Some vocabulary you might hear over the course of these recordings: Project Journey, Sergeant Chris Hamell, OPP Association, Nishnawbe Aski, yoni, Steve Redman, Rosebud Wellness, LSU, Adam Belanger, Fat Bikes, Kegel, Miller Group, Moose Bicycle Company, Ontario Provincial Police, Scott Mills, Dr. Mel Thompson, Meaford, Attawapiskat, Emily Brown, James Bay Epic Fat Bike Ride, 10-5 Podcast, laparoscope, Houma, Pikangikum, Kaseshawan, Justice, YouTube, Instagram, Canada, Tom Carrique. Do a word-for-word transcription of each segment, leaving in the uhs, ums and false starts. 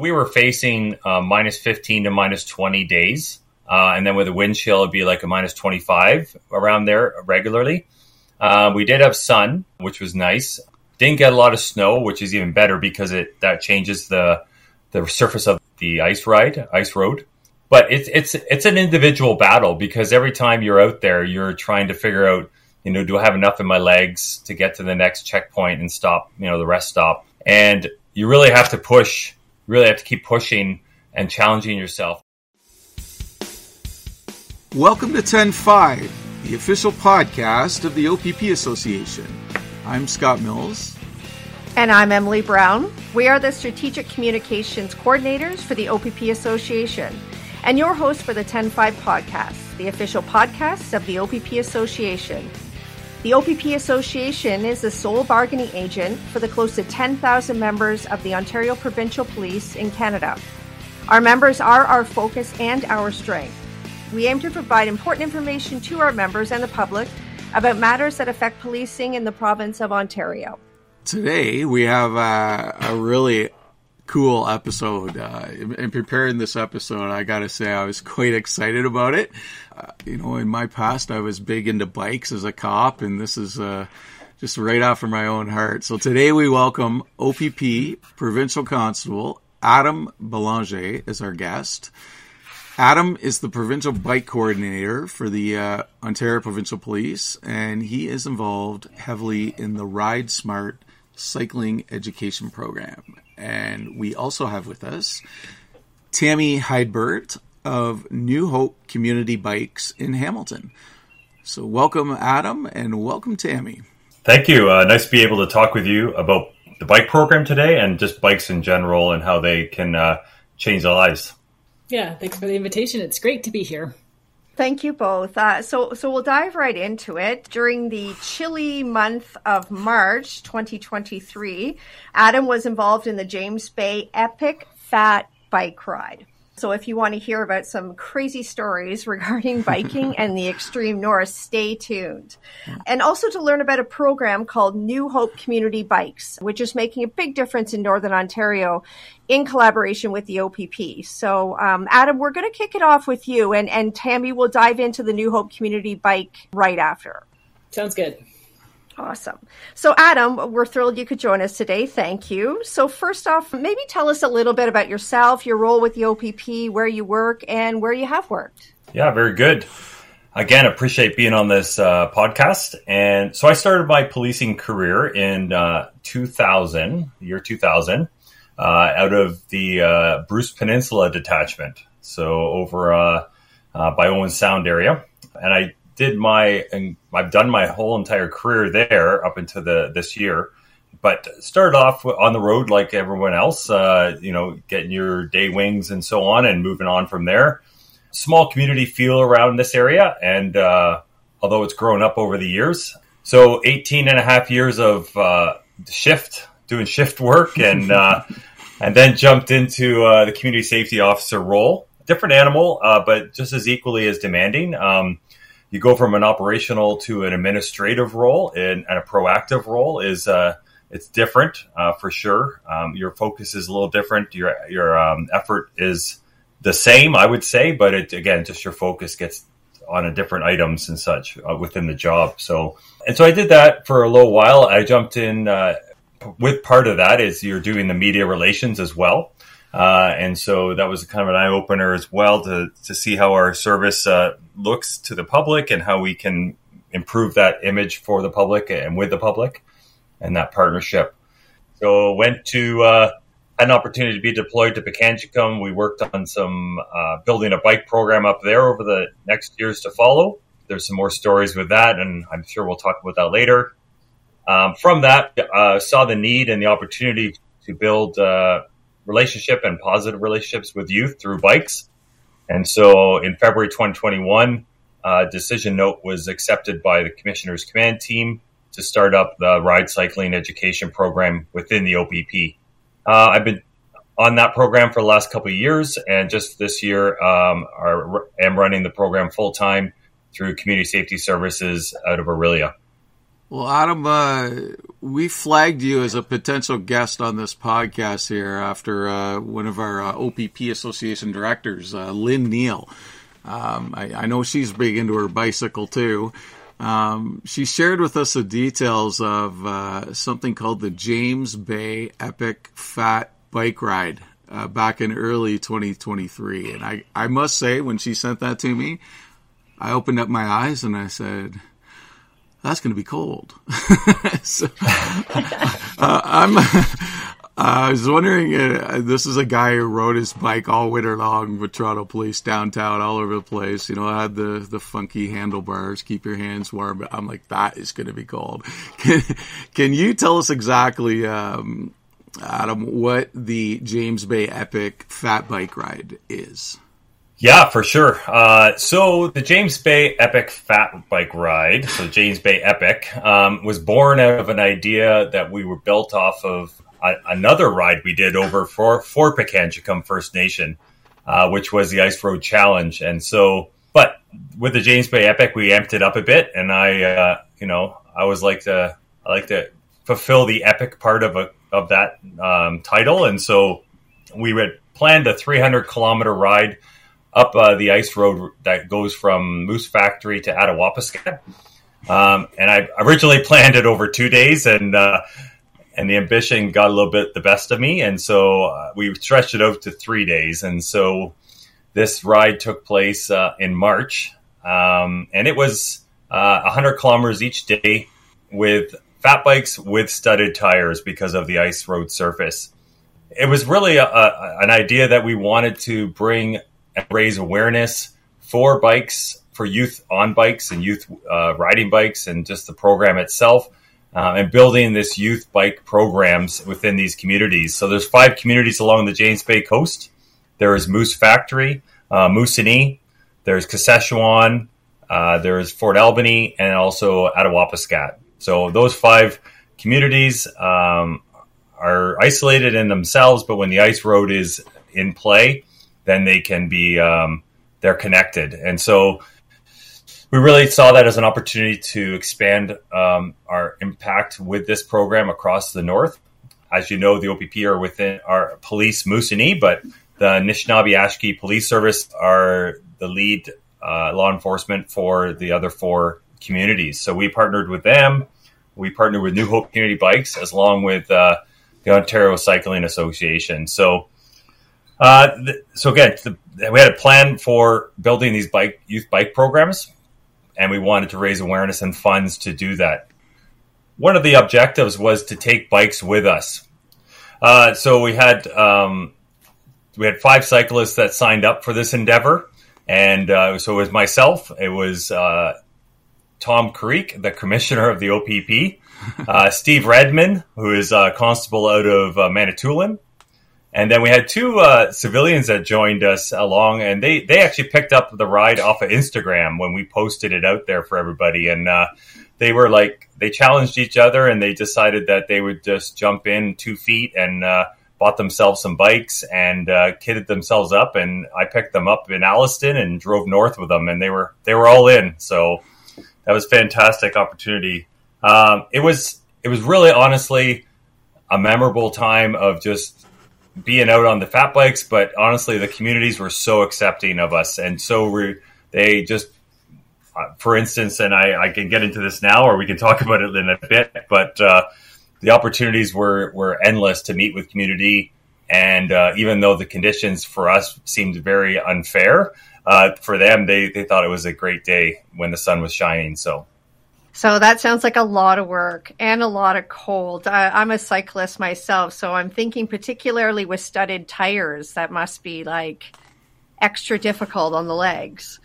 We were facing uh, minus fifteen to minus twenty days. Uh, and then with a wind chill, it'd be like a minus twenty-five around there regularly. Uh, we did have sun, which was nice. Didn't get a lot of snow, which is even better because it that changes the the surface of the ice ride, ice road. But it's it's it's an individual battle because every time you're out there, you're trying to figure out, you know, do I have enough in my legs to get to the next checkpoint and stop, you know, the rest stop. And you really have to push, really have to keep pushing and challenging yourself. Welcome to ten five, the official podcast of the O P P Association. I'm Scott Mills. And I'm Emily Brown. We are the Strategic Communications Coordinators for the O P P Association and your hosts for the ten five Podcast, the official podcast of the O P P Association. The O P P Association is the sole bargaining agent for the close to ten thousand members of the Ontario Provincial Police in Canada. Our members are our focus and our strength. We aim to provide important information to our members and the public about matters that affect policing in the province of Ontario. Today, we have a, a really cool episode. Uh, in, in preparing this episode, I got to say I was quite excited about it. Uh, you know, in my past, I was big into bikes as a cop, and this is uh, just right off of my own heart. So today, we welcome O P P Provincial Constable Adam Belanger as our guest. Adam is the Provincial Bike Coordinator for the uh, Ontario Provincial Police, and he is involved heavily in the Ride Smart Cycling Education Program. And we also have with us Tammy Heidbuurt of New Hope Community Bikes in Hamilton. So welcome, Adam, and welcome, Tammy. Thank you. Uh, nice to be able to talk with you about the bike program today and just bikes in general and how they can uh, change their lives. Yeah, thanks for the invitation. It's great to be here. Thank you both. Uh, so so we'll dive right into it. During the chilly month of March twenty twenty-three, Adam was involved in the James Bay Epic Fat Bike Ride. So if you want to hear about some crazy stories regarding biking and the extreme north, stay tuned. And also to learn about a program called New Hope Community Bikes, which is making a big difference in Northern Ontario in collaboration with the O P P. So, um, Adam, we're going to kick it off with you, and, and Tammy will dive into the New Hope Community Bike right after. Sounds good. Awesome. So, Adam, we're thrilled you could join us today. Thank you. So first off, maybe tell us a little bit about yourself, your role with the O P P, where you work, and where you have worked. Yeah, very good. Again, appreciate being on this uh, podcast. And so I started my policing career in uh, two thousand, the year two thousand, uh, out of the uh, Bruce Peninsula Detachment. So over uh, uh, by Owen Sound area. And I Did my and I've done my whole entire career there up until the this year, but started off on the road like everyone else, uh, you know, getting your day wings and so on, and moving on from there. Small community feel around this area, and uh, although it's grown up over the years, so eighteen and a half years of uh, shift doing shift work, and uh, and then jumped into uh, the community safety officer role. Different animal, uh, but just as equally as demanding. Um, You go from an operational to an administrative role, and, and a proactive role is uh, it's different uh, for sure. Um, your focus is a little different. Your your um, effort is the same, I would say, but it, again, just your focus gets on a different items and such uh, within the job. So and so I did that for a little while. I jumped in uh, with part of that is you're doing the media relations as well. Uh, and so that was kind of an eye-opener as well to, to see how our service uh, looks to the public and how we can improve that image for the public and with the public and that partnership. So went to uh, an opportunity to be deployed to Pikangikum. We worked on some uh, building a bike program up there over the next years to follow. There's some more stories with that, and I'm sure we'll talk about that later. Um, from that, uh, saw the need and the opportunity to build uh relationship and positive relationships with youth through bikes. And so in February twenty twenty-one, a uh, decision note was accepted by the Commissioner's Command Team to start up the Ride Cycling Education Program within the O P P. Uh, I've been on that program for the last couple of years, and just this year um, are, am running the program full-time through Community Safety Services out of Orillia. Well, Adam, uh, we flagged you as a potential guest on this podcast here after uh, one of our uh, O P P Association directors, uh, Lynn Neal. Um, I, I know she's big into her bicycle, too. Um, she shared with us the details of uh, something called the James Bay Epic Fat Bike Ride uh, back in early twenty twenty-three. And I, I must say, when she sent that to me, I opened up my eyes and I said, that's going to be cold. so, uh, I'm, uh, I was wondering, uh, this is a guy who rode his bike all winter long with Toronto police downtown, all over the place. You know, I had the, the funky handlebars, keep your hands warm. But I'm like, that is going to be cold. Can, can you tell us exactly, um, Adam, what the James Bay Epic Fat Bike Ride is? Yeah, for sure. Uh, so the James Bay Epic Fat Bike Ride, so James Bay Epic, um, was born out of an idea that we were built off of a, another ride we did over for, for Pikangikum First Nation, uh, which was the Ice Road Challenge. And so, but with the James Bay Epic, we amped it up a bit. And I, uh, you know, I was like to, I like to fulfill the epic part of a, of that, um, title. And so we had planned a three hundred kilometer ride up uh, the ice road that goes from Moose Factory to Attawapiskat. Um, and I originally planned it over two days, and uh, and the ambition got a little bit the best of me. And so uh, we stretched it out to three days. And so this ride took place uh, in March. Um, and it was uh, one hundred kilometers each day with fat bikes with studded tires because of the ice road surface. It was really a, a, an idea that we wanted to bring and raise awareness for bikes, for youth on bikes and youth uh, riding bikes, and just the program itself, uh, and building this youth bike programs within these communities. So there's five communities along the James Bay coast. There is Moose Factory, uh, Moosonee, there's Kaseshawan, uh, there's Fort Albany, and also Attawapiskat. So those five communities um, are isolated in themselves, but when the ice road is in play, then they can be, um, they're connected. And so we really saw that as an opportunity to expand um, our impact with this program across the north. As you know, the O P P are within our police Moosonee, but the Nishnawbe Aski Police Service are the lead uh, law enforcement for the other four communities. So we partnered with them. We partnered with New Hope Community Bikes, as along with uh, the Ontario Cycling Association. So Uh, th- so again, the, we had a plan for building these bike youth bike programs, and we wanted to raise awareness and funds to do that. One of the objectives was to take bikes with us. Uh, so we had um, we had five cyclists that signed up for this endeavor, and uh, so it was myself, it was uh, Tom Carrique, the commissioner of the O P P, uh, Steve Redman, who is a constable out of uh, Manitoulin. And then we had two uh, civilians that joined us along, and they, they actually picked up the ride off of Instagram when we posted it out there for everybody. And uh, they were like, they challenged each other, and they decided that they would just jump in two feet and uh, bought themselves some bikes and uh, kitted themselves up. And I picked them up in Alliston and drove north with them, and they were they were all in. So that was a fantastic opportunity. Um, it was it was really honestly a memorable time of just being out on the fat bikes, but honestly, the communities were so accepting of us, and so we they just, uh, for instance, and I, I can get into this now, or we can talk about it in a bit. But uh, the opportunities were were endless to meet with community, and uh, even though the conditions for us seemed very unfair, uh, for them, they they thought it was a great day when the sun was shining. So. So that sounds like a lot of work and a lot of cold. I, I'm a cyclist myself, so I'm thinking particularly with studded tires, that must be like extra difficult on the legs.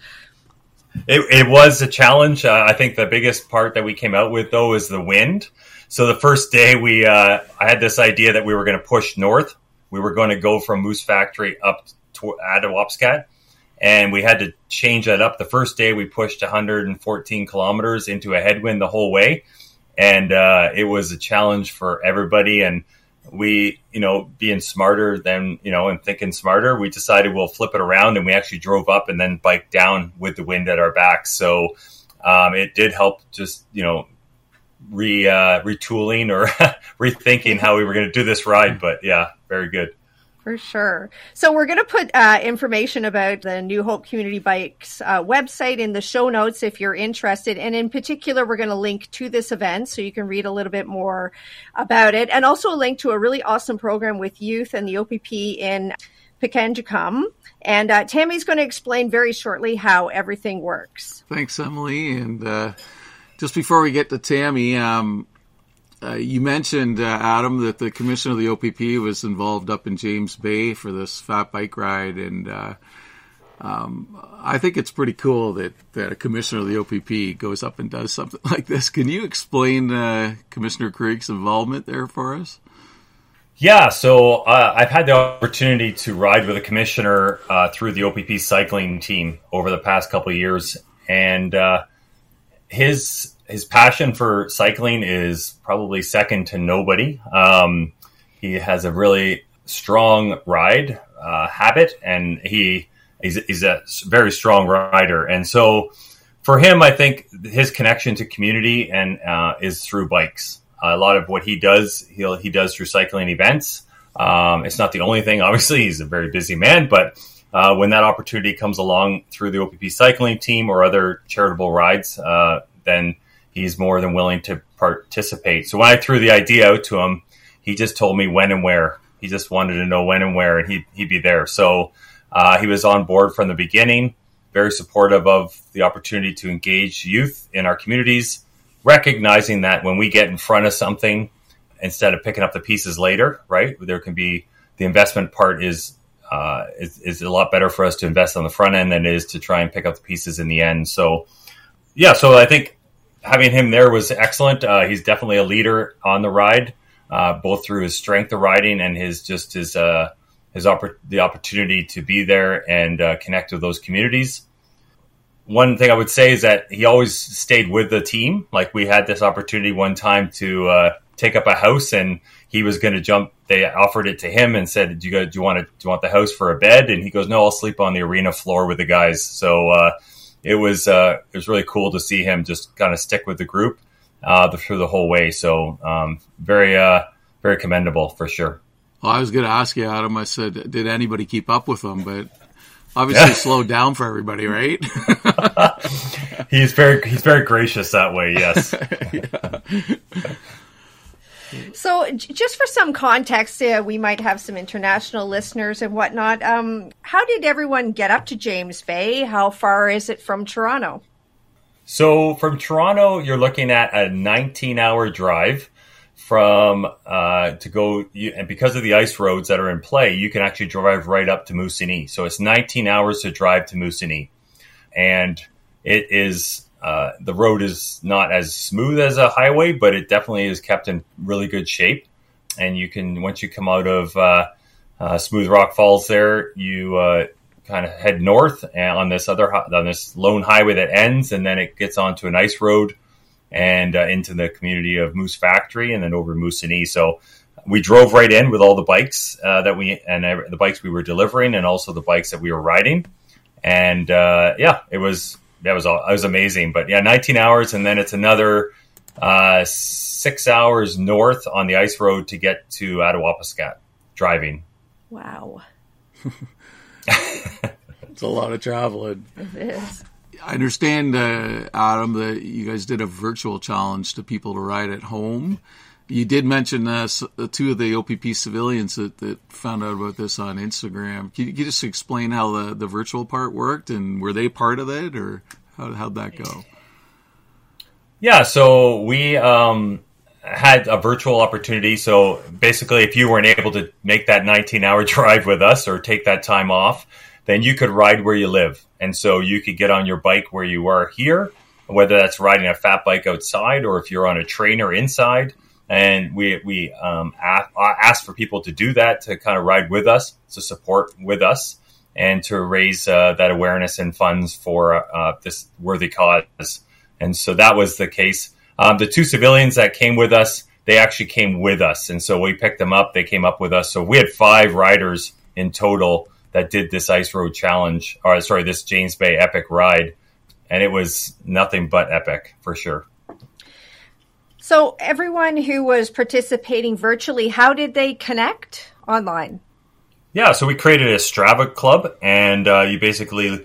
It, it was a challenge. Uh, I think the biggest part that we came out with, though, is the wind. So the first day we, uh, I had this idea that we were going to push north. We were going to go from Moose Factory up to Attawapiskat. And we had to change that up. The first day we pushed one hundred fourteen kilometers into a headwind the whole way. And uh, it was a challenge for everybody. And we, you know, being smarter than, you know, and thinking smarter, we decided we'll flip it around. And we actually drove up and then biked down with the wind at our backs. So um, it did help just, you know, re uh, retooling or rethinking how we were going to do this ride. But yeah, very good. For sure. So we're going to put uh, information about the New Hope Community Bikes uh, website in the show notes if you're interested. And in particular, we're going to link to this event so you can read a little bit more about it. And also a link to a really awesome program with youth and the O P P in Pikangikum. And uh, Tammy's going to explain very shortly how everything works. Thanks, Emily. And uh, just before we get to Tammy, um, Uh, you mentioned, uh, Adam, that the commission of the O P P was involved up in James Bay for this fat bike ride. And uh, um, I think it's pretty cool that, that a commissioner of the O P P goes up and does something like this. Can you explain uh, Commissioner Carrique's involvement there for us? Yeah, so uh, I've had the opportunity to ride with the commissioner uh, through the O P P cycling team over the past couple of years. And uh, his... His passion for cycling is probably second to nobody. Um, he has a really strong ride uh, habit, and he he's, he's a very strong rider. And so for him, I think his connection to community and uh, is through bikes. A lot of what he does, he'll, he does through cycling events. Um, it's not the only thing. Obviously, he's a very busy man, but uh, when that opportunity comes along through the O P P cycling team or other charitable rides, uh, then he's more than willing to participate. So when I threw the idea out to him, he just told me when and where. He just wanted to know when and where, and he'd, he'd be there. So uh, he was on board from the beginning, very supportive of the opportunity to engage youth in our communities, recognizing that when we get in front of something, instead of picking up the pieces later, right, there can be the investment part is, uh, is, is a lot better for us to invest on the front end than it is to try and pick up the pieces in the end. So, yeah, so I think having him there was excellent. Uh, he's definitely a leader on the ride, uh, both through his strength of riding and his just his uh, his oppor- the opportunity to be there and uh, connect with those communities. One thing I would say is that he always stayed with the team. Like we had this opportunity one time to uh, take up a house, and he was going to jump. They offered it to him and said, "Do you go, do you want to, do you want the house for a bed?" And he goes, "No, I'll sleep on the arena floor with the guys." So. Uh, It was uh, it was really cool to see him just kind of stick with the group uh, through the whole way. So um, very, uh, very commendable for sure. Well, I was going to ask you, Adam, I said, did anybody keep up with him? But obviously yeah. slowed down for everybody, right? he's very he's very gracious that way, yes. yeah. So just for some context, uh, we might have some international listeners and whatnot. Um, how did everyone get up to James Bay? How far is it from Toronto? So from Toronto, you're looking at a nineteen-hour drive from uh, to go. You, and because of the ice roads that are in play, you can actually drive right up to Moosonee. So it's nineteen hours to drive to Moosonee. And it is... Uh, the road is not as smooth as a highway, but it definitely is kept in really good shape. And you can, once you come out of uh, uh, Smooth Rock Falls there, you uh, kind of head north on this other on this lone highway that ends, and then it gets onto an ice road and uh, into the community of Moose Factory and then over Moosonee. So we drove right in with all the bikes uh, that we and the bikes we were delivering and also the bikes that we were riding. And uh, yeah, it was... That was all. It was amazing, but yeah, nineteen hours, and then it's another uh, six hours north on the ice road to get to Attawapiskat driving. Wow, it's a lot of traveling. It is. I understand, uh, Adam, that you guys did a virtual challenge to people to ride at home. You did mention uh, two of the O P P civilians that, that found out about this on Instagram. Can you, can you just explain how the, the virtual part worked and were they part of it or how, how'd that go? Yeah, so we um, had a virtual opportunity. So basically, if you weren't able to make that nineteen-hour drive with us or take that time off, then you could ride where you live. And so you could get on your bike where you are here, whether that's riding a fat bike outside or if you're on a train or inside. And we we um, asked for people to do that, to kind of ride with us, to support with us, and to raise uh, that awareness and funds for uh, this worthy cause. And so that was the case. Um, the two civilians that came with us, they actually came with us. And so we picked them up. They came up with us. So we had five riders in total that did this Ice Road Challenge, or sorry, this James Bay Epic Ride. And it was nothing but epic for sure. So everyone who was participating virtually, how did they connect online? Yeah, so we created a Strava club, and uh, you basically,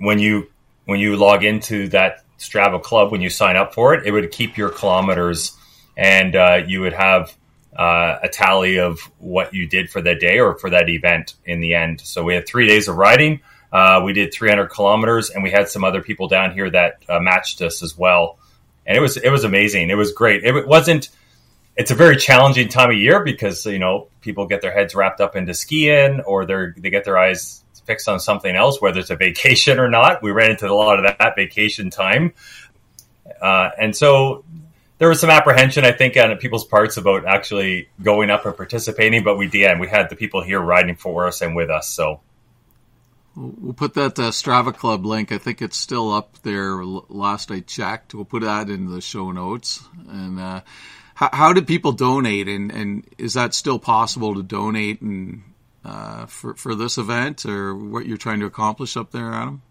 when you when you log into that Strava club, when you sign up for it, it would keep your kilometers, and uh, you would have uh, a tally of what you did for that day or for that event in the end. So we had three days of riding. Uh, we did three hundred kilometers, and we had some other people down here that uh, matched us as well. And it was it was amazing. It was great. It wasn't. It's a very challenging time of year because, you know, people get their heads wrapped up into skiing, or they they get their eyes fixed on something else, whether it's a vacation or not. We ran into a lot of that vacation time. Uh, and so there was some apprehension, I think, on people's parts about actually going up and participating. But we did. We had the people here riding for us and with us. So we'll put that uh, Strava Club link. I think it's still up there. Last I checked, we'll put that in the show notes. And, uh, How, how did people donate, and, and is that still possible to donate and uh, for, for this event or what you're trying to accomplish up there, Adam?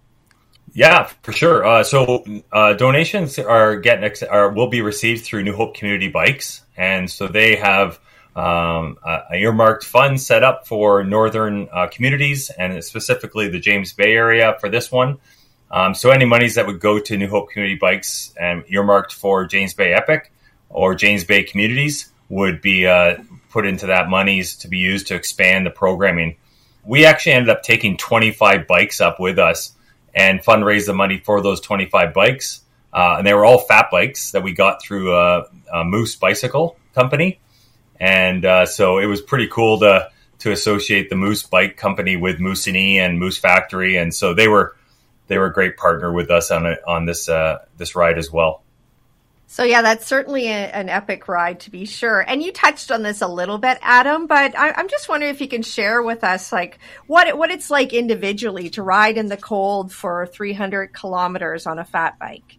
Yeah, for sure. Uh, so uh, donations are getting are will be received through New Hope Community Bikes, and so they have um, a, a earmarked fund set up for northern uh, communities, and specifically the James Bay area for this one. Um, so any monies that would go to New Hope Community Bikes and earmarked for James Bay Epic or James Bay communities would be uh, put into that monies to be used to expand the programming. We actually ended up taking twenty-five bikes up with us and fundraise the money for those twenty-five bikes. Uh, and they were all fat bikes that we got through uh, a Moose Bicycle Company. And uh, so it was pretty cool to to associate the Moose Bike Company with Moosonee and Moose Factory. And so they were they were a great partner with us on a, on this uh, this ride as well. So, yeah, that's certainly a, an epic ride, to be sure. And you touched on this a little bit, Adam, but I, I'm just wondering if you can share with us, like, what what it's like individually to ride in the cold for three hundred kilometers on a fat bike.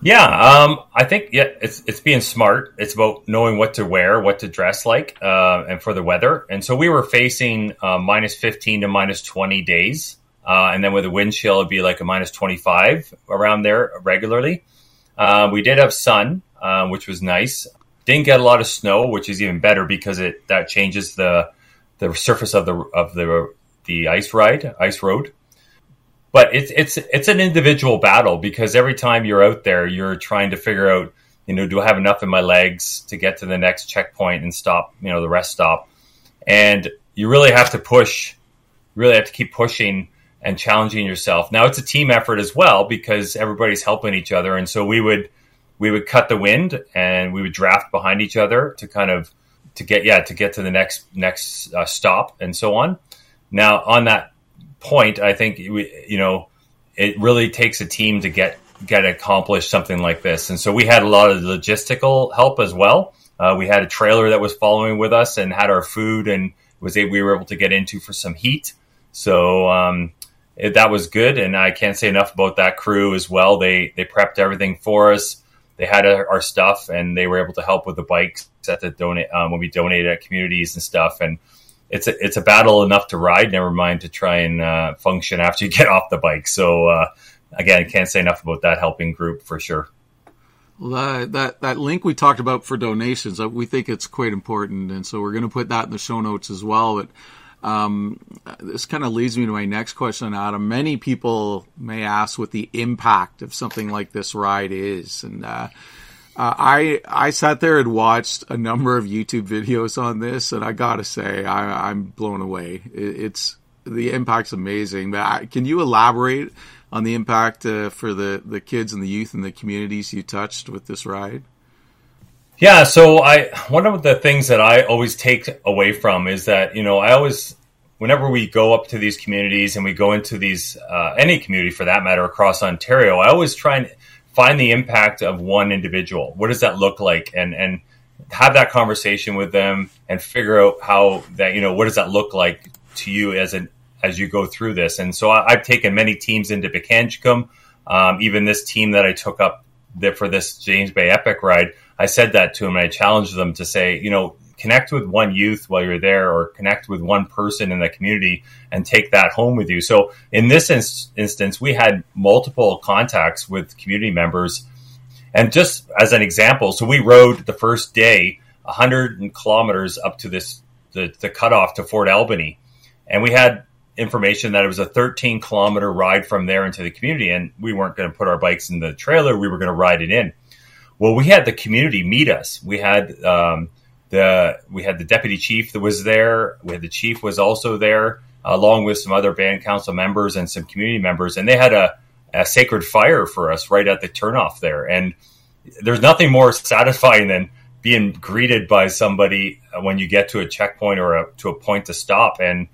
Yeah, um, I think yeah, it's it's being smart. It's about knowing what to wear, what to dress like, uh, and for the weather. And so we were facing uh, minus fifteen to minus twenty days. Uh, and then with a wind chill, it'd be like a minus twenty-five around there regularly. Uh, we did have sun, uh, which was nice. Didn't get a lot of snow, which is even better because it that changes the the surface of the of the the ice ride, ice road. But it's it's it's an individual battle because every time you're out there, you're trying to figure out, you know, do I have enough in my legs to get to the next checkpoint and stop, you know, the rest stop, and you really have to push, you really have to keep pushing and challenging yourself. Now it's a team effort as well because everybody's helping each other, and so we would we would cut the wind and we would draft behind each other to kind of to get yeah to get to the next next uh, stop and so on. Now on that point, I think we, you know it really takes a team to get get accomplished something like this, and so we had a lot of logistical help as well. Uh, we had a trailer that was following with us and had our food and was able, we were able to get into for some heat. So. Um, It, that was good, and I can't say enough about that crew as well. They they prepped everything for us. They had our, our stuff, and they were able to help with the bikes at the donate um, when we donated at communities and stuff. And it's a, it's a battle enough to ride, never mind to try and uh, function after you get off the bike. So uh, again, I can't say enough about that helping group for sure. Well, uh, that that link we talked about for donations, we think it's quite important, and so we're going to put that in the show notes as well. But Um, this kind of leads me to my next question, Adam. Many people may ask what the impact of something like this ride is. And, uh, uh I, I sat there and watched a number of YouTube videos on this, and I gotta say, I, I'm blown away. It, it's, the impact's amazing. But I, can you elaborate on the impact, uh, for the, the kids and the youth and the communities you touched with this ride? Yeah, so I one of the things that I always take away from is that, you know, I always, whenever we go up to these communities and we go into these, uh, any community for that matter across Ontario, I always try and find the impact of one individual. What does that look like? And and have that conversation with them and figure out how that, you know, what does that look like to you as an as you go through this? And so I, I've taken many teams into Pikangikum, um, even this team that I took up the, for this James Bay Epic Ride. I said that to them, and I challenged them to say, you know, connect with one youth while you're there or connect with one person in the community and take that home with you. So in this in- instance, we had multiple contacts with community members. And just as an example, so we rode the first day one hundred kilometers up to this the, the cutoff to Fort Albany, and we had information that it was a thirteen kilometer ride from there into the community, and we weren't going to put our bikes in the trailer. We were going to ride it in. Well, we had the community meet us. We had um, the we had the deputy chief that was there. We had the chief was also there, along with some other band council members and some community members, and they had a, a sacred fire for us right at the turnoff there. And there's nothing more satisfying than being greeted by somebody when you get to a checkpoint or a, to a point to stop and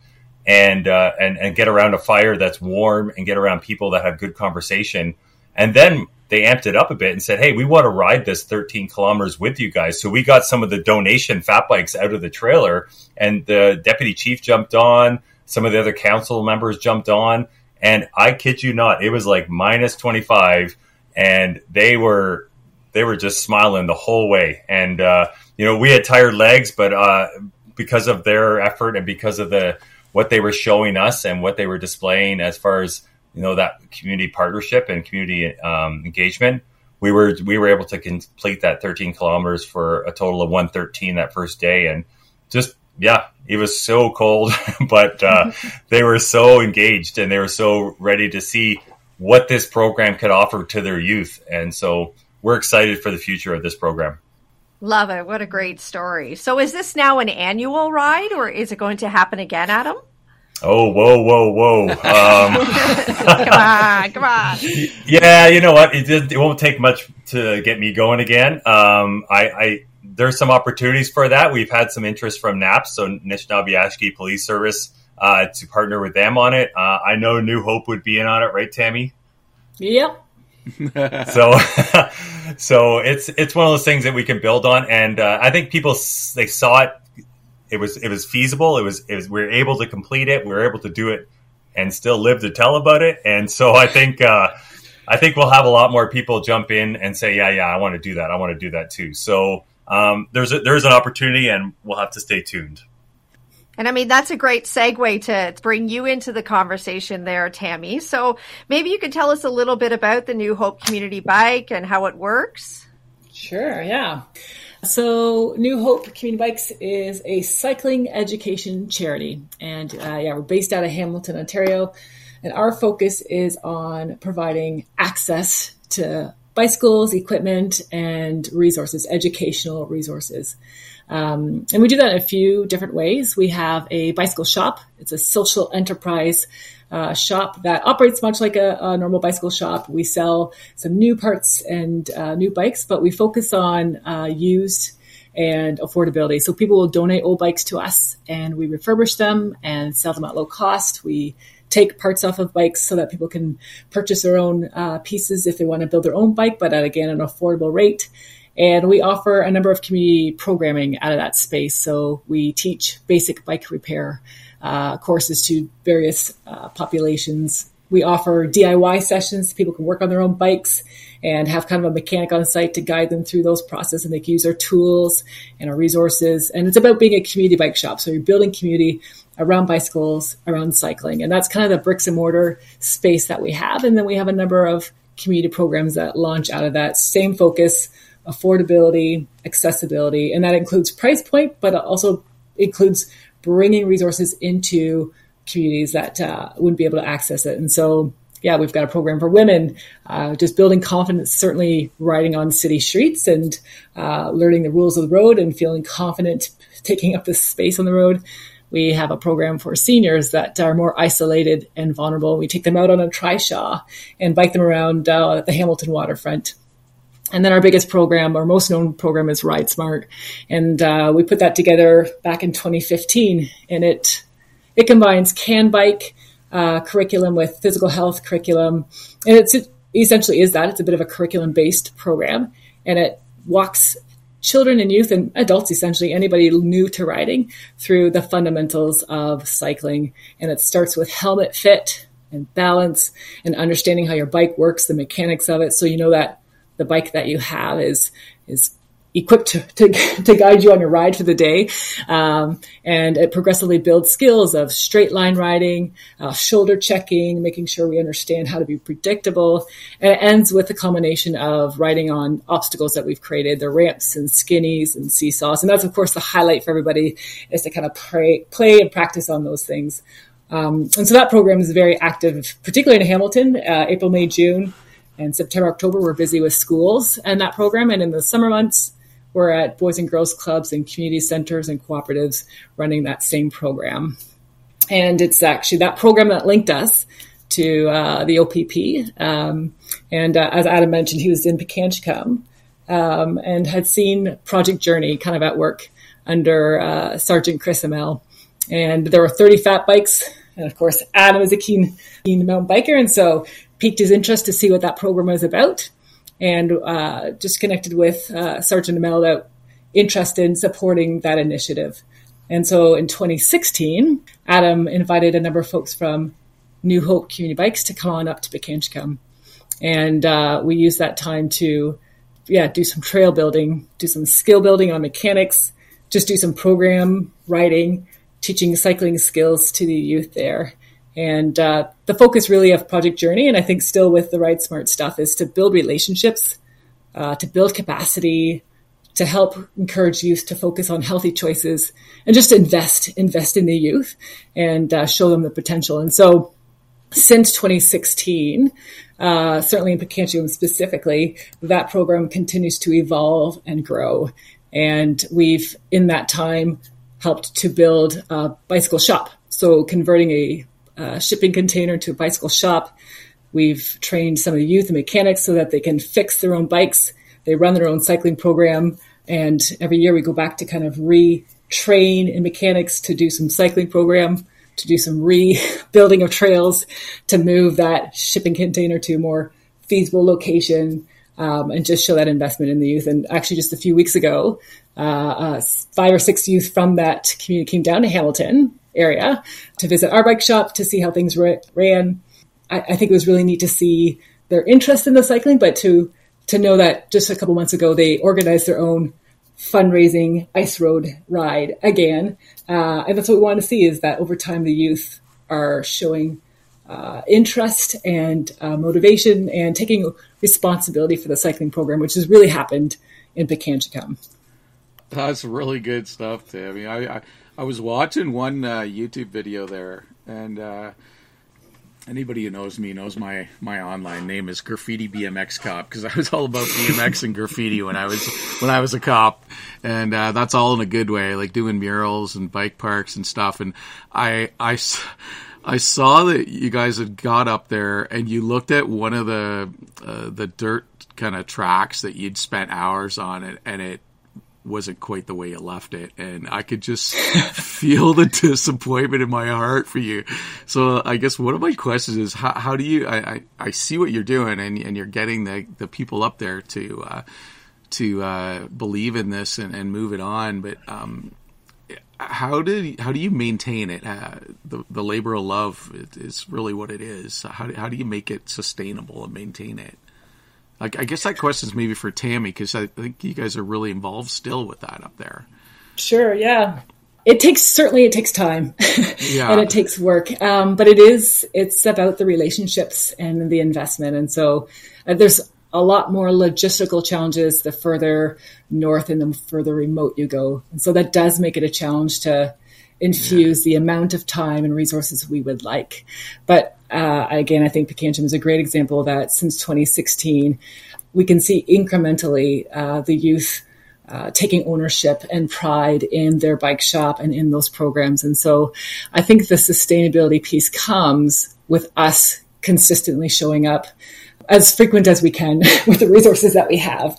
and uh, and and get around a fire that's warm and get around people that have good conversation. And then they amped it up a bit and said, hey, we want to ride this thirteen kilometers with you guys. So we got some of the donation fat bikes out of the trailer, and the deputy chief jumped on. Some of the other council members jumped on, and I kid you not, it was like minus twenty-five, and they were they were just smiling the whole way. And, uh, you know, we had tired legs, but uh, because of their effort and because of the what they were showing us and what they were displaying as far as, you know, that community partnership and community um, engagement, we were we were able to complete that thirteen kilometers for a total of one thirteen that first day. And just, yeah, it was so cold, but uh, they were so engaged and they were so ready to see what this program could offer to their youth. And so we're excited for the future of this program. Love it. What a great story. So is this now an annual ride, or is it going to happen again, Adam? Oh, whoa, whoa, whoa. Um, come on, come on. Yeah, you know what? It, did, it won't take much to get me going again. Um, I, I There's some opportunities for that. We've had some interest from N A P S, so Nishnawbe Aski Police Service, uh, to partner with them on it. Uh, I know New Hope would be in on it, right, Tammy? Yep. so so it's it's one of those things that we can build on. And uh, I think people, they saw it. It was it was feasible. It was, it was we were able to complete it. We were able to do it and still live to tell about it. And so I think uh, I think we'll have a lot more people jump in and say, yeah, yeah, I want to do that. I want to do that too. So um, there's a, there's an opportunity, and we'll have to stay tuned. And I mean, that's a great segue to bring you into the conversation there, Tammy. So maybe you could tell us a little bit about the New Hope Community Bike and how it works. Sure, yeah. So New Hope Community Bikes is a cycling education charity. And uh, yeah, we're based out of Hamilton, Ontario. And our focus is on providing access to bicycles, equipment, and resources, educational resources. Um, and we do that in a few different ways. We have a bicycle shop. It's a social enterprise uh, shop that operates much like a, a normal bicycle shop. We sell some new parts and uh, new bikes, but we focus on uh, used and affordability. So people will donate old bikes to us, and we refurbish them and sell them at low cost. We take parts off of bikes so that people can purchase their own uh, pieces if they want to build their own bike, but at, again, an affordable rate. And we offer a number of community programming out of that space. So we teach basic bike repair uh, courses to various uh, populations. We offer D I Y sessions. People can work on their own bikes and have kind of a mechanic on site to guide them through those processes. And they can use our tools and our resources. And it's about being a community bike shop. So you're building community around bicycles, around cycling. And that's kind of the bricks and mortar space that we have. And then we have a number of community programs that launch out of that same focus: affordability, accessibility, and that includes price point, but also includes bringing resources into communities that uh, wouldn't be able to access it. And so, yeah, we've got a program for women, uh, just building confidence, certainly riding on city streets and uh, learning the rules of the road and feeling confident taking up the space on the road. We have a program for seniors that are more isolated and vulnerable. We take them out on a trishaw and bike them around uh, the Hamilton waterfront. And then our biggest program, our most known program, is Ride Smart. And uh, we put that together back in twenty fifteen. And it it combines Can Bike uh, curriculum with physical health curriculum. And it's, it essentially is that. It's a bit of a curriculum-based program. And it walks children and youth and adults, essentially, anybody new to riding, through the fundamentals of cycling. And it starts with helmet fit and balance and understanding how your bike works, the mechanics of it, so you know that the bike that you have is is equipped to, to, to guide you on your ride for the day. Um, and it progressively builds skills of straight line riding, uh, shoulder checking, making sure we understand how to be predictable. And it ends with the culmination of riding on obstacles that we've created, the ramps and skinnies and seesaws. And that's, of course, the highlight for everybody, is to kind of play, play and practice on those things. Um, and so that program is very active, particularly in Hamilton, uh, April, May, June, and September, October. We're busy with schools and that program. And in the summer months, we're at boys and girls clubs and community centers and cooperatives running that same program. And it's actually that program that linked us to uh, the O P P. Um, and uh, as Adam mentioned, he was in Pikangikum um, and had seen Project Journey kind of at work under uh, Sergeant Chris Hamell. And there were thirty fat bikes. And of course, Adam is a keen, keen mountain biker. And so piqued his interest to see what that program was about. And uh, just connected with uh, Sergeant Hamell that interested in supporting that initiative. And so in twenty sixteen, Adam invited a number of folks from New Hope Community Bikes to come on up to Pikangikum. And uh, we used that time to, yeah, do some trail building, do some skill building on mechanics, just do some program writing, teaching cycling skills to the youth there. And uh, the focus really of Project Journey, and I think still with the Ride Smart stuff, is to build relationships, uh, to build capacity, to help encourage youth to focus on healthy choices, and just invest, invest in the youth and uh, show them the potential. And so since twenty sixteen, uh, certainly in Pikangikum specifically, that program continues to evolve and grow. And we've, in that time, helped to build a bicycle shop. So converting a Uh, shipping container to a bicycle shop. We've trained some of the youth and mechanics so that they can fix their own bikes. They run their own cycling program. And every year we go back to kind of retrain in mechanics to do some cycling program, to do some rebuilding of trails, to move that shipping container to a more feasible location, um, and just show that investment in the youth. And actually just a few weeks ago, uh, uh, five or six youth from that community came down to Hamilton area to visit our bike shop to see how things ran. I, I think it was really neat to see their interest in the cycling, but to to know that just a couple months ago they organized their own fundraising ice road ride again, uh, and that's what we want to see, is that over time the youth are showing uh, interest and uh, motivation and taking responsibility for the cycling program, which has really happened in Pikangikum. That's really good stuff, Tammy. I, I I was watching one uh, YouTube video there, and uh, anybody who knows me knows my, my online name is Graffiti B M X Cop, because I was all about B M X and graffiti when I was when I was a cop, and uh, that's all in a good way, like doing murals and bike parks and stuff. And I I. I saw that you guys had got up there and you looked at one of the uh, the dirt kind of tracks that you'd spent hours on, and, and it wasn't quite the way you left it. And I could just feel the disappointment in my heart for you. So I guess one of my questions is, how, how do you, I, I, I see what you're doing, and, and you're getting the, the people up there to, uh, to, uh, believe in this and, and move it on. But, um, how do how do you maintain it? Uh, the, the labor of love is really what it is. How do, how do you make it sustainable and maintain it? I guess that question's maybe for Tammy, because I think you guys are really involved still with that up there. Sure, yeah. It takes, certainly it takes time yeah. and it takes work. Um, but it is, it's about the relationships and the investment. And so uh, there's a lot more logistical challenges the further north and the further remote you go. And so that does make it a challenge to infuse yeah. the amount of time and resources we would like. But uh, again, I think Pikangikum is a great example of that. Since twenty sixteen, we can see incrementally uh, the youth uh, taking ownership and pride in their bike shop and in those programs. And so I think the sustainability piece comes with us consistently showing up as frequent as we can with the resources that we have,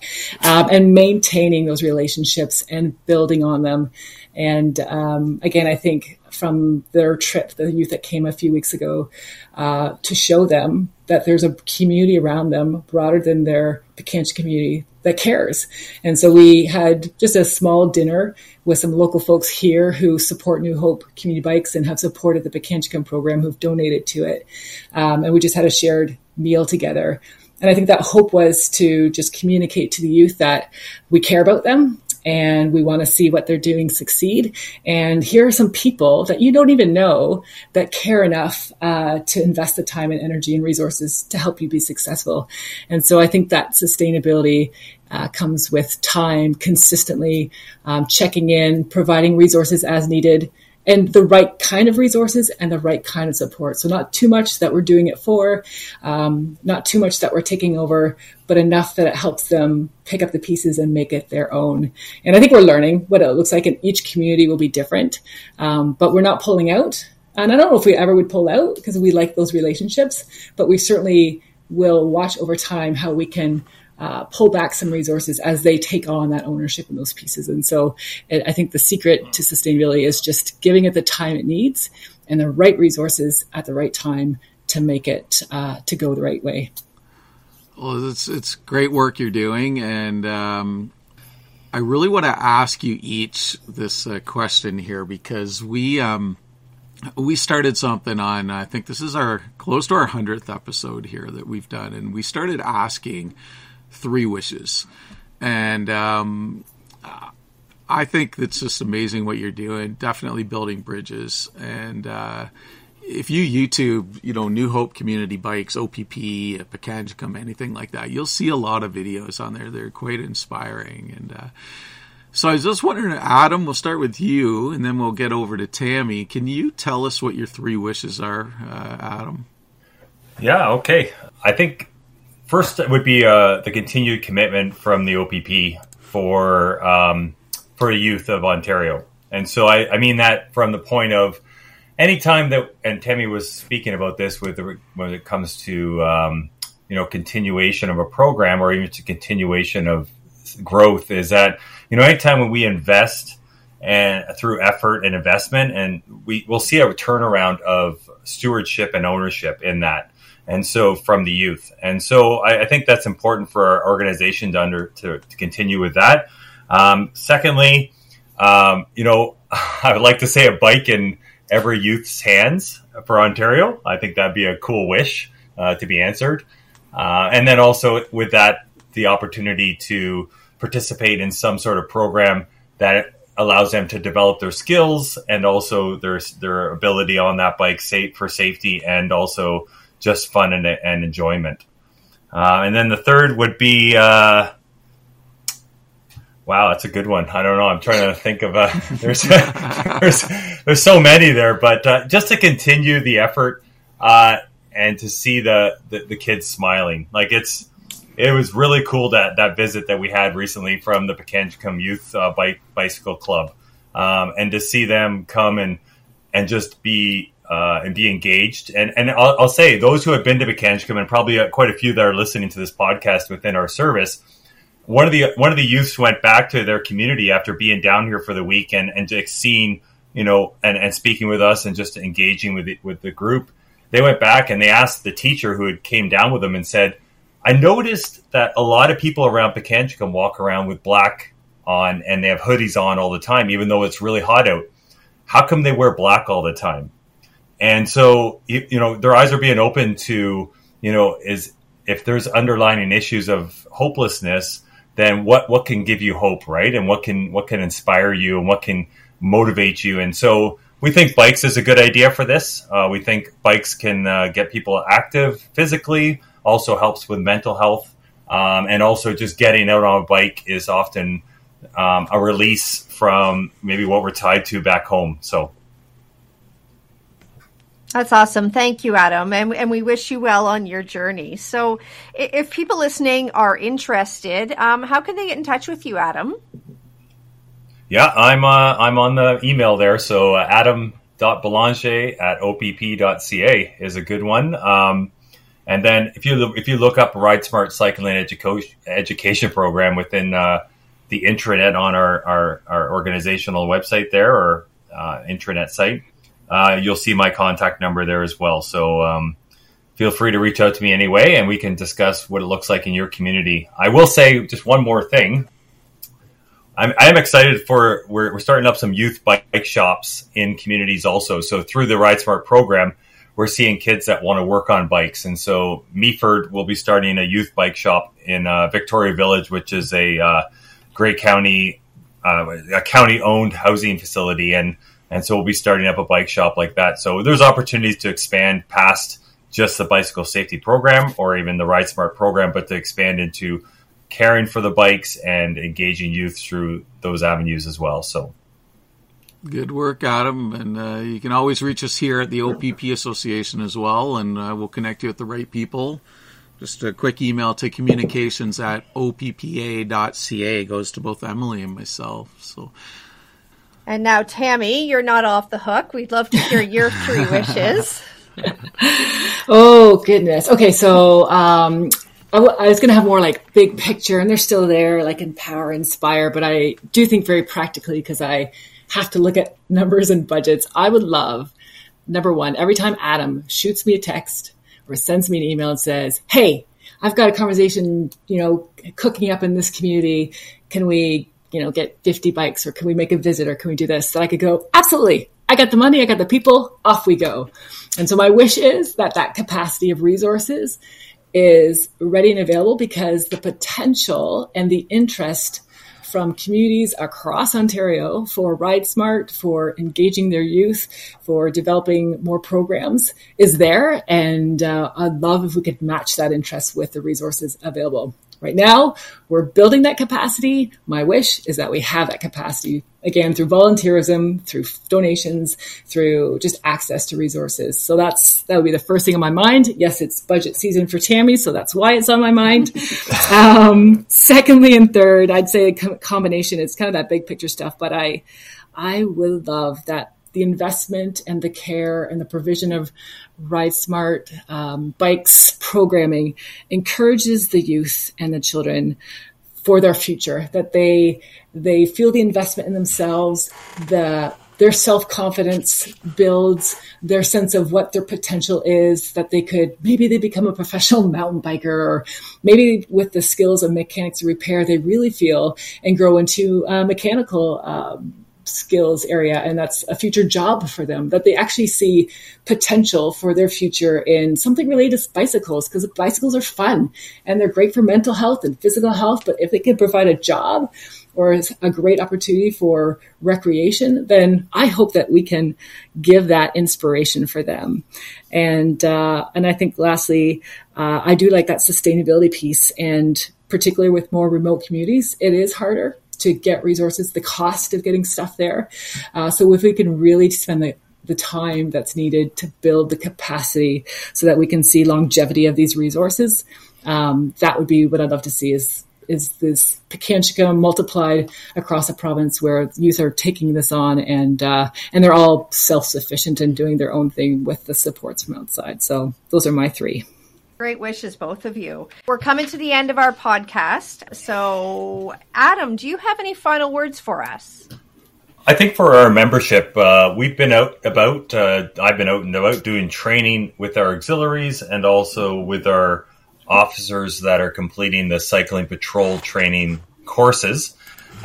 um, and maintaining those relationships and building on them. And um, again, I think from their trip, the youth that came a few weeks ago, uh, to show them that there's a community around them broader than their Pikangikum community that cares. And so we had just a small dinner with some local folks here who support New Hope Community Bikes and have supported the Pikangikum program, who've donated to it. Um, and we just had a shared meal together. And I think that hope was to just communicate to the youth that we care about them and we want to see what they're doing succeed. And here are some people that you don't even know that care enough uh, to invest the time and energy and resources to help you be successful. And so I think that sustainability uh, comes with time, consistently um, checking in, providing resources as needed, and the right kind of resources and the right kind of support. So not too much that we're doing it for, um, not too much that we're taking over, but enough that it helps them pick up the pieces and make it their own. And I think we're learning what it looks like, and each community will be different, um, but we're not pulling out. And I don't know if we ever would pull out because we like those relationships, but we certainly will watch over time how we can Uh, pull back some resources as they take on that ownership in those pieces. And so it, I think the secret to sustainability is just giving it the time it needs and the right resources at the right time to make it uh, to go the right way. Well, it's, it's great work you're doing. And um, I really want to ask you each this uh, question here, because we um, we started something on, I think this is our close to our hundredth episode here that we've done. And we started asking three wishes. And um, I think that's just amazing what you're doing, definitely building bridges. And uh, if you YouTube, you know, New Hope Community Bikes, O P P, Pikangikum, anything like that, you'll see a lot of videos on there. They're quite inspiring. And uh, so I was just wondering, Adam, we'll start with you and then we'll get over to Tammy. Can you tell us what your three wishes are, uh, Adam? Yeah, okay. I think first, it would be uh, the continued commitment from the O P P for um, for the youth of Ontario. And so I, I mean that from the point of any time that, and Tammy was speaking about this with the, when it comes to, um, you know, continuation of a program or even to continuation of growth, is that, you know, anytime when we invest and through effort and investment, and we will see a turnaround of stewardship and ownership in that. And so from the youth. And so I, I think that's important for our organization to under to, to continue with that. Um, secondly, um, you know, I would like to say a bike in every youth's hands for Ontario. I think that'd be a cool wish uh, to be answered. Uh, and then also with that, the opportunity to participate in some sort of program that allows them to develop their skills and also their, their ability on that bike safe for safety and also just fun and, and enjoyment. Uh, and then the third would be, uh, wow, that's a good one. I don't know. I'm trying to think of, uh, there's, there's, there's so many there, but uh, just to continue the effort uh, and to see the, the, the kids smiling. Like it's, it was really cool that, that visit that we had recently from the Pikangikum Youth uh, Bike Bicycle Club. Um, and to see them come and, and just be, Uh, and be engaged. And and I'll, I'll say those who have been to Pikangikum, and probably uh, quite a few that are listening to this podcast within our service, one of the one of the youths went back to their community after being down here for the week and, and just seeing, you know, and, and speaking with us and just engaging with the, with the group. They went back and they asked the teacher who had came down with them and said, I noticed that a lot of people around Pikangikum walk around with black on and they have hoodies on all the time, even though it's really hot out. How come they wear black all the time? And so, you know, their eyes are being open to, you know, is if there's underlying issues of hopelessness, then what, what can give you hope, right? And what can what can inspire you and what can motivate you? And so we think bikes is a good idea for this. Uh, we think bikes can uh, get people active physically, also helps with mental health. Um, and also just getting out on a bike is often um, a release from maybe what we're tied to back home. So. That's awesome. Thank you, Adam. And, and we wish you well on your journey. So if people listening are interested, um, how can they get in touch with you, Adam? Yeah, I'm uh, I'm on the email there. So uh, adam.belanger at opp.ca is a good one. Um, and then if you if you look up Ride Smart Cycling Education Education Program within uh, the intranet on our, our, our organizational website there or uh, intranet site, Uh, you'll see my contact number there as well. So um, feel free to reach out to me anyway, and we can discuss what it looks like in your community. I will say just one more thing. I'm, I'm excited for, we're, we're starting up some youth bike shops in communities also. So through the Ride Smart program, we're seeing kids that want to work on bikes. And so Meaford will be starting a youth bike shop in uh, Victoria Village, which is a uh, Grey County, uh, a county-owned housing facility. And and so we'll be starting up a bike shop like that. So there's opportunities to expand past just the bicycle safety program or even the Ride Smart program, but to expand into caring for the bikes and engaging youth through those avenues as well. So good work, Adam. And uh, you can always reach us here at the O P P Association as well, and uh, we'll connect you with the right people. Just a quick email to communications at O P P A dot C A goes to both Emily and myself. So, and now, Tammy, you're not off the hook. We'd love to hear your three wishes. Oh, goodness. Okay, so um, I, w- I was going to have more like big picture, and they're still there, like empower, inspire. But I do think very practically because I have to look at numbers and budgets. I would love, number one, every time Adam shoots me a text or sends me an email and says, hey, I've got a conversation, you know, cooking up in this community. Can we, you know, get fifty bikes, or can we make a visit, or can we do this? That I could go, absolutely. I got the money. I got the people. Off we go. And so my wish is that that capacity of resources is ready and available, because the potential and the interest from communities across Ontario for Ride Smart, for engaging their youth, for developing more programs is there. And uh, I'd love if we could match that interest with the resources available. Right now, we're building that capacity. My wish is that we have that capacity, again, through volunteerism, through donations, through just access to resources. So that's that would be the first thing on my mind. Yes, it's budget season for Tammy, so that's why it's on my mind. Um, secondly and third, I'd say a combination. It's kind of that big picture stuff, but I, I would love that the investment and the care and the provision of Ride Smart um, bikes programming encourages the youth and the children for their future, that they they feel the investment in themselves, the their self-confidence builds, their sense of what their potential is, that they could, maybe they become a professional mountain biker, or maybe with the skills of mechanics and repair, they really feel and grow into uh, mechanical um skills area, and that's a future job for them, that they actually see potential for their future in something related to bicycles, because bicycles are fun and they're great for mental health and physical health. But if they can provide a job or a great opportunity for recreation, then I hope that we can give that inspiration for them. And uh, and I think lastly, uh, I do like that sustainability piece, and particularly with more remote communities, it is harder to get resources, the cost of getting stuff there. Uh, so if we can really spend the, the time that's needed to build the capacity so that we can see longevity of these resources, um, that would be what I'd love to see, is is this Pikangikum multiplied across a province where youth are taking this on, and uh, and they're all self-sufficient and doing their own thing with the supports from outside. So those are my three. Great wishes, both of you. We're coming to the end of our podcast. So, Adam, do you have any final words for us? I think for our membership, uh, we've been out about, uh, I've been out and about doing training with our auxiliaries and also with our officers that are completing the cycling patrol training courses.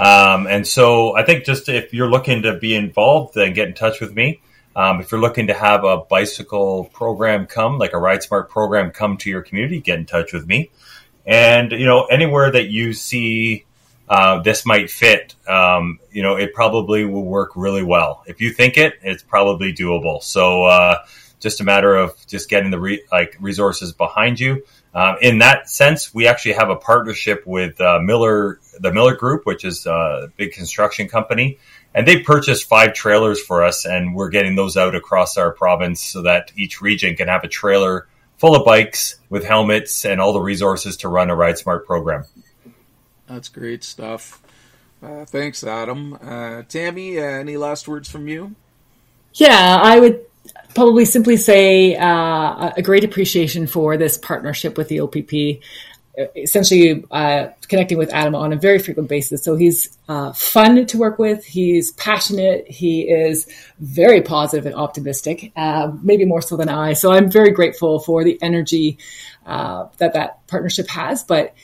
Um, and so I think just if you're looking to be involved, then get in touch with me. Um, if you're looking to have a bicycle program come, like a Ride Smart program come to your community, get in touch with me. And, you know, anywhere that you see uh, this might fit, um, you know, it probably will work really well. If you think it, it's probably doable. So uh, just a matter of just getting the re- like resources behind you. Um, in that sense, we actually have a partnership with uh, Miller, the Miller Group, which is a big construction company. And they purchased five trailers for us, and we're getting those out across our province so that each region can have a trailer full of bikes with helmets and all the resources to run a Ride Smart program. That's great stuff. Uh, thanks, Adam. Uh, Tammy, uh, any last words from you? Yeah, I would probably simply say uh, a great appreciation for this partnership with the O P P. Essentially uh, connecting with Adam on a very frequent basis. So he's uh, fun to work with. He's passionate. He is very positive and optimistic, uh, maybe more so than I. So I'm very grateful for the energy uh, that that partnership has. But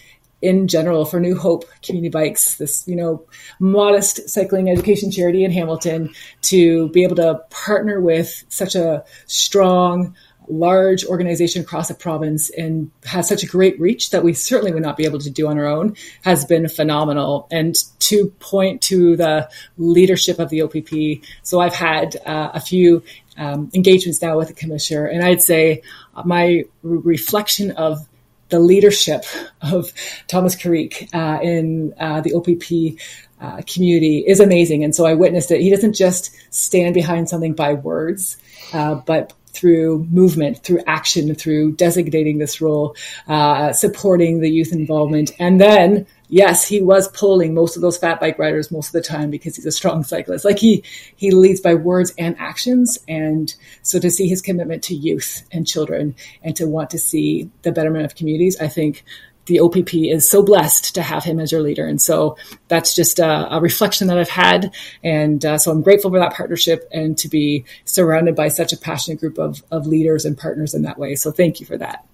in general, for New Hope Community Bikes, this, you know, modest cycling education charity in Hamilton, to be able to partner with such a strong large organization across a province and has such a great reach that we certainly would not be able to do on our own has been phenomenal. And to point to the leadership of the O P P, so I've had uh, a few um, engagements now with the commissioner, and I'd say my reflection of the leadership of Thomas Carrique uh, in uh, the O P P uh, community is amazing. And so I witnessed it. He doesn't just stand behind something by words, uh, but through movement, through action, through designating this role, uh, supporting the youth involvement. And then, yes, he was polling most of those fat bike riders most of the time because he's a strong cyclist. Like he, he leads by words and actions. And so to see his commitment to youth and children and to want to see the betterment of communities, I think the O P P is so blessed to have him as your leader. And so that's just a, a reflection that I've had. And uh, so I'm grateful for that partnership and to be surrounded by such a passionate group of, of leaders and partners in that way. So thank you for that.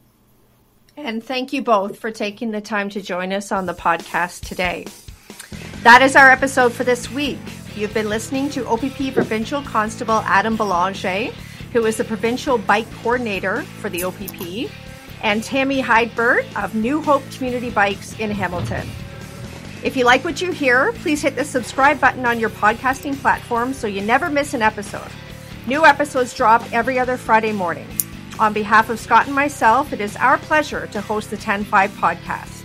And thank you both for taking the time to join us on the podcast today. That is our episode for this week. You've been listening to O P P Provincial Constable Adam Belanger, who is the Provincial Bike Coordinator for the O P P, and Tammy Heidbuurt of New Hope Community Bikes in Hamilton. If you like what you hear, please hit the subscribe button on your podcasting platform so you never miss an episode. New episodes drop every other Friday morning. On behalf of Scott and myself, it is our pleasure to host the ten five Podcast.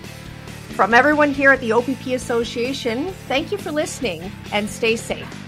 From everyone here at the O P P Association, thank you for listening and stay safe.